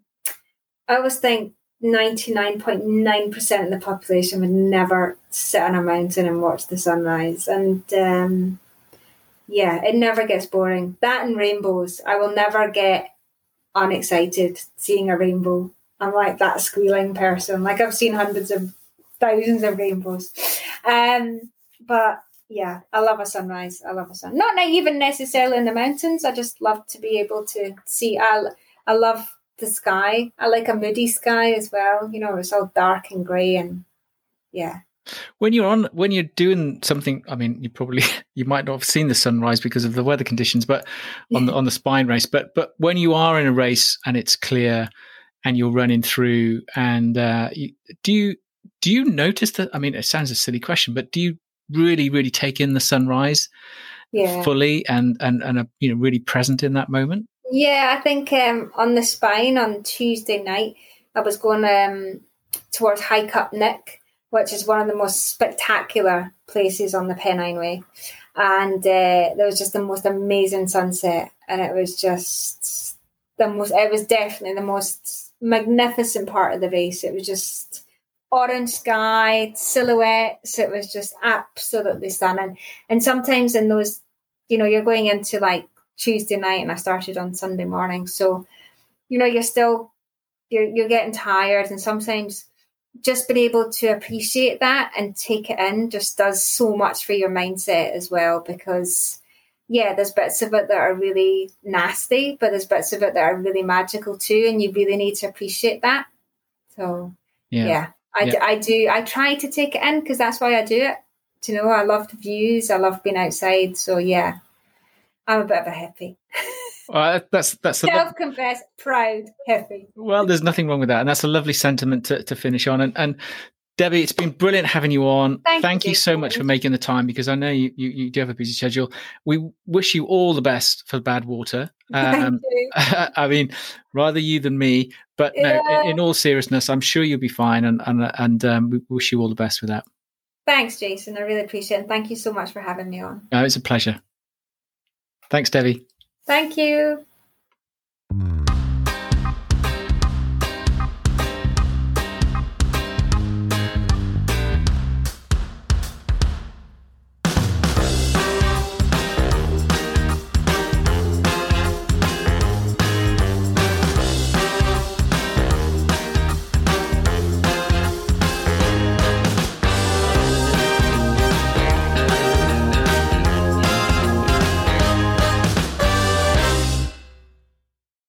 I always think ninety-nine point nine percent of the population would never sit on a mountain and watch the sunrise. And um, yeah, it never gets boring. That and rainbows. I will never get unexcited seeing a rainbow. I'm like that squealing person. Like I've seen hundreds of thousands of rainbows. Um, but yeah, I love a sunrise. I love a sun. Not even necessarily in the mountains. I just love to be able to see. I, I love the sky. I like a moody sky as well. You know, it's all dark and grey and yeah. When you're on, when you're doing something, I mean, you probably, you might not have seen the sunrise because of the weather conditions, but on the, on the spine race, but, but when you are in a race and it's clear and you're running through and uh, you, do you, do you notice that? I mean, it sounds a silly question, but do you really, really take in the sunrise yeah. fully and, and, and are, you know, really present in that moment? Yeah, I think um, on the spine on Tuesday night, I was going um, towards High Cup Nick, which is one of the most spectacular places on the Pennine Way. And uh, there was just the most amazing sunset. And it was just the most, it was definitely the most magnificent part of the race. It was just orange sky, silhouettes. It was just absolutely stunning. And sometimes in those, you know, you're going into like Tuesday night and I started on Sunday morning. So, you know, you're still, you're, you're getting tired. And sometimes just being able to appreciate that and take it in just does so much for your mindset as well, because yeah, there's bits of it that are really nasty, but there's bits of it that are really magical too. And you really need to appreciate that. So yeah, yeah, I, yeah. D- I do. I try to take it in because that's why I do it. Do you know, I love the views. I love being outside. So yeah. I'm a bit of a hippie. Well, that's that's self-confessed, lo- proud hippie. Well, there's nothing wrong with that, and that's a lovely sentiment to, to finish on. And, and Debbie, it's been brilliant having you on. Thank, Thank you, you so much for making the time, because I know you, you, you do have a busy schedule. We wish you all the best for Badwater. Um, Thank you. I mean, rather you than me, but yeah. no. In, in all seriousness, I'm sure you'll be fine, and and and um, we wish you all the best with that. Thanks, Jason. I really appreciate it. Thank you so much for having me on. No, it's a pleasure. Thanks, Debbie. Thank you.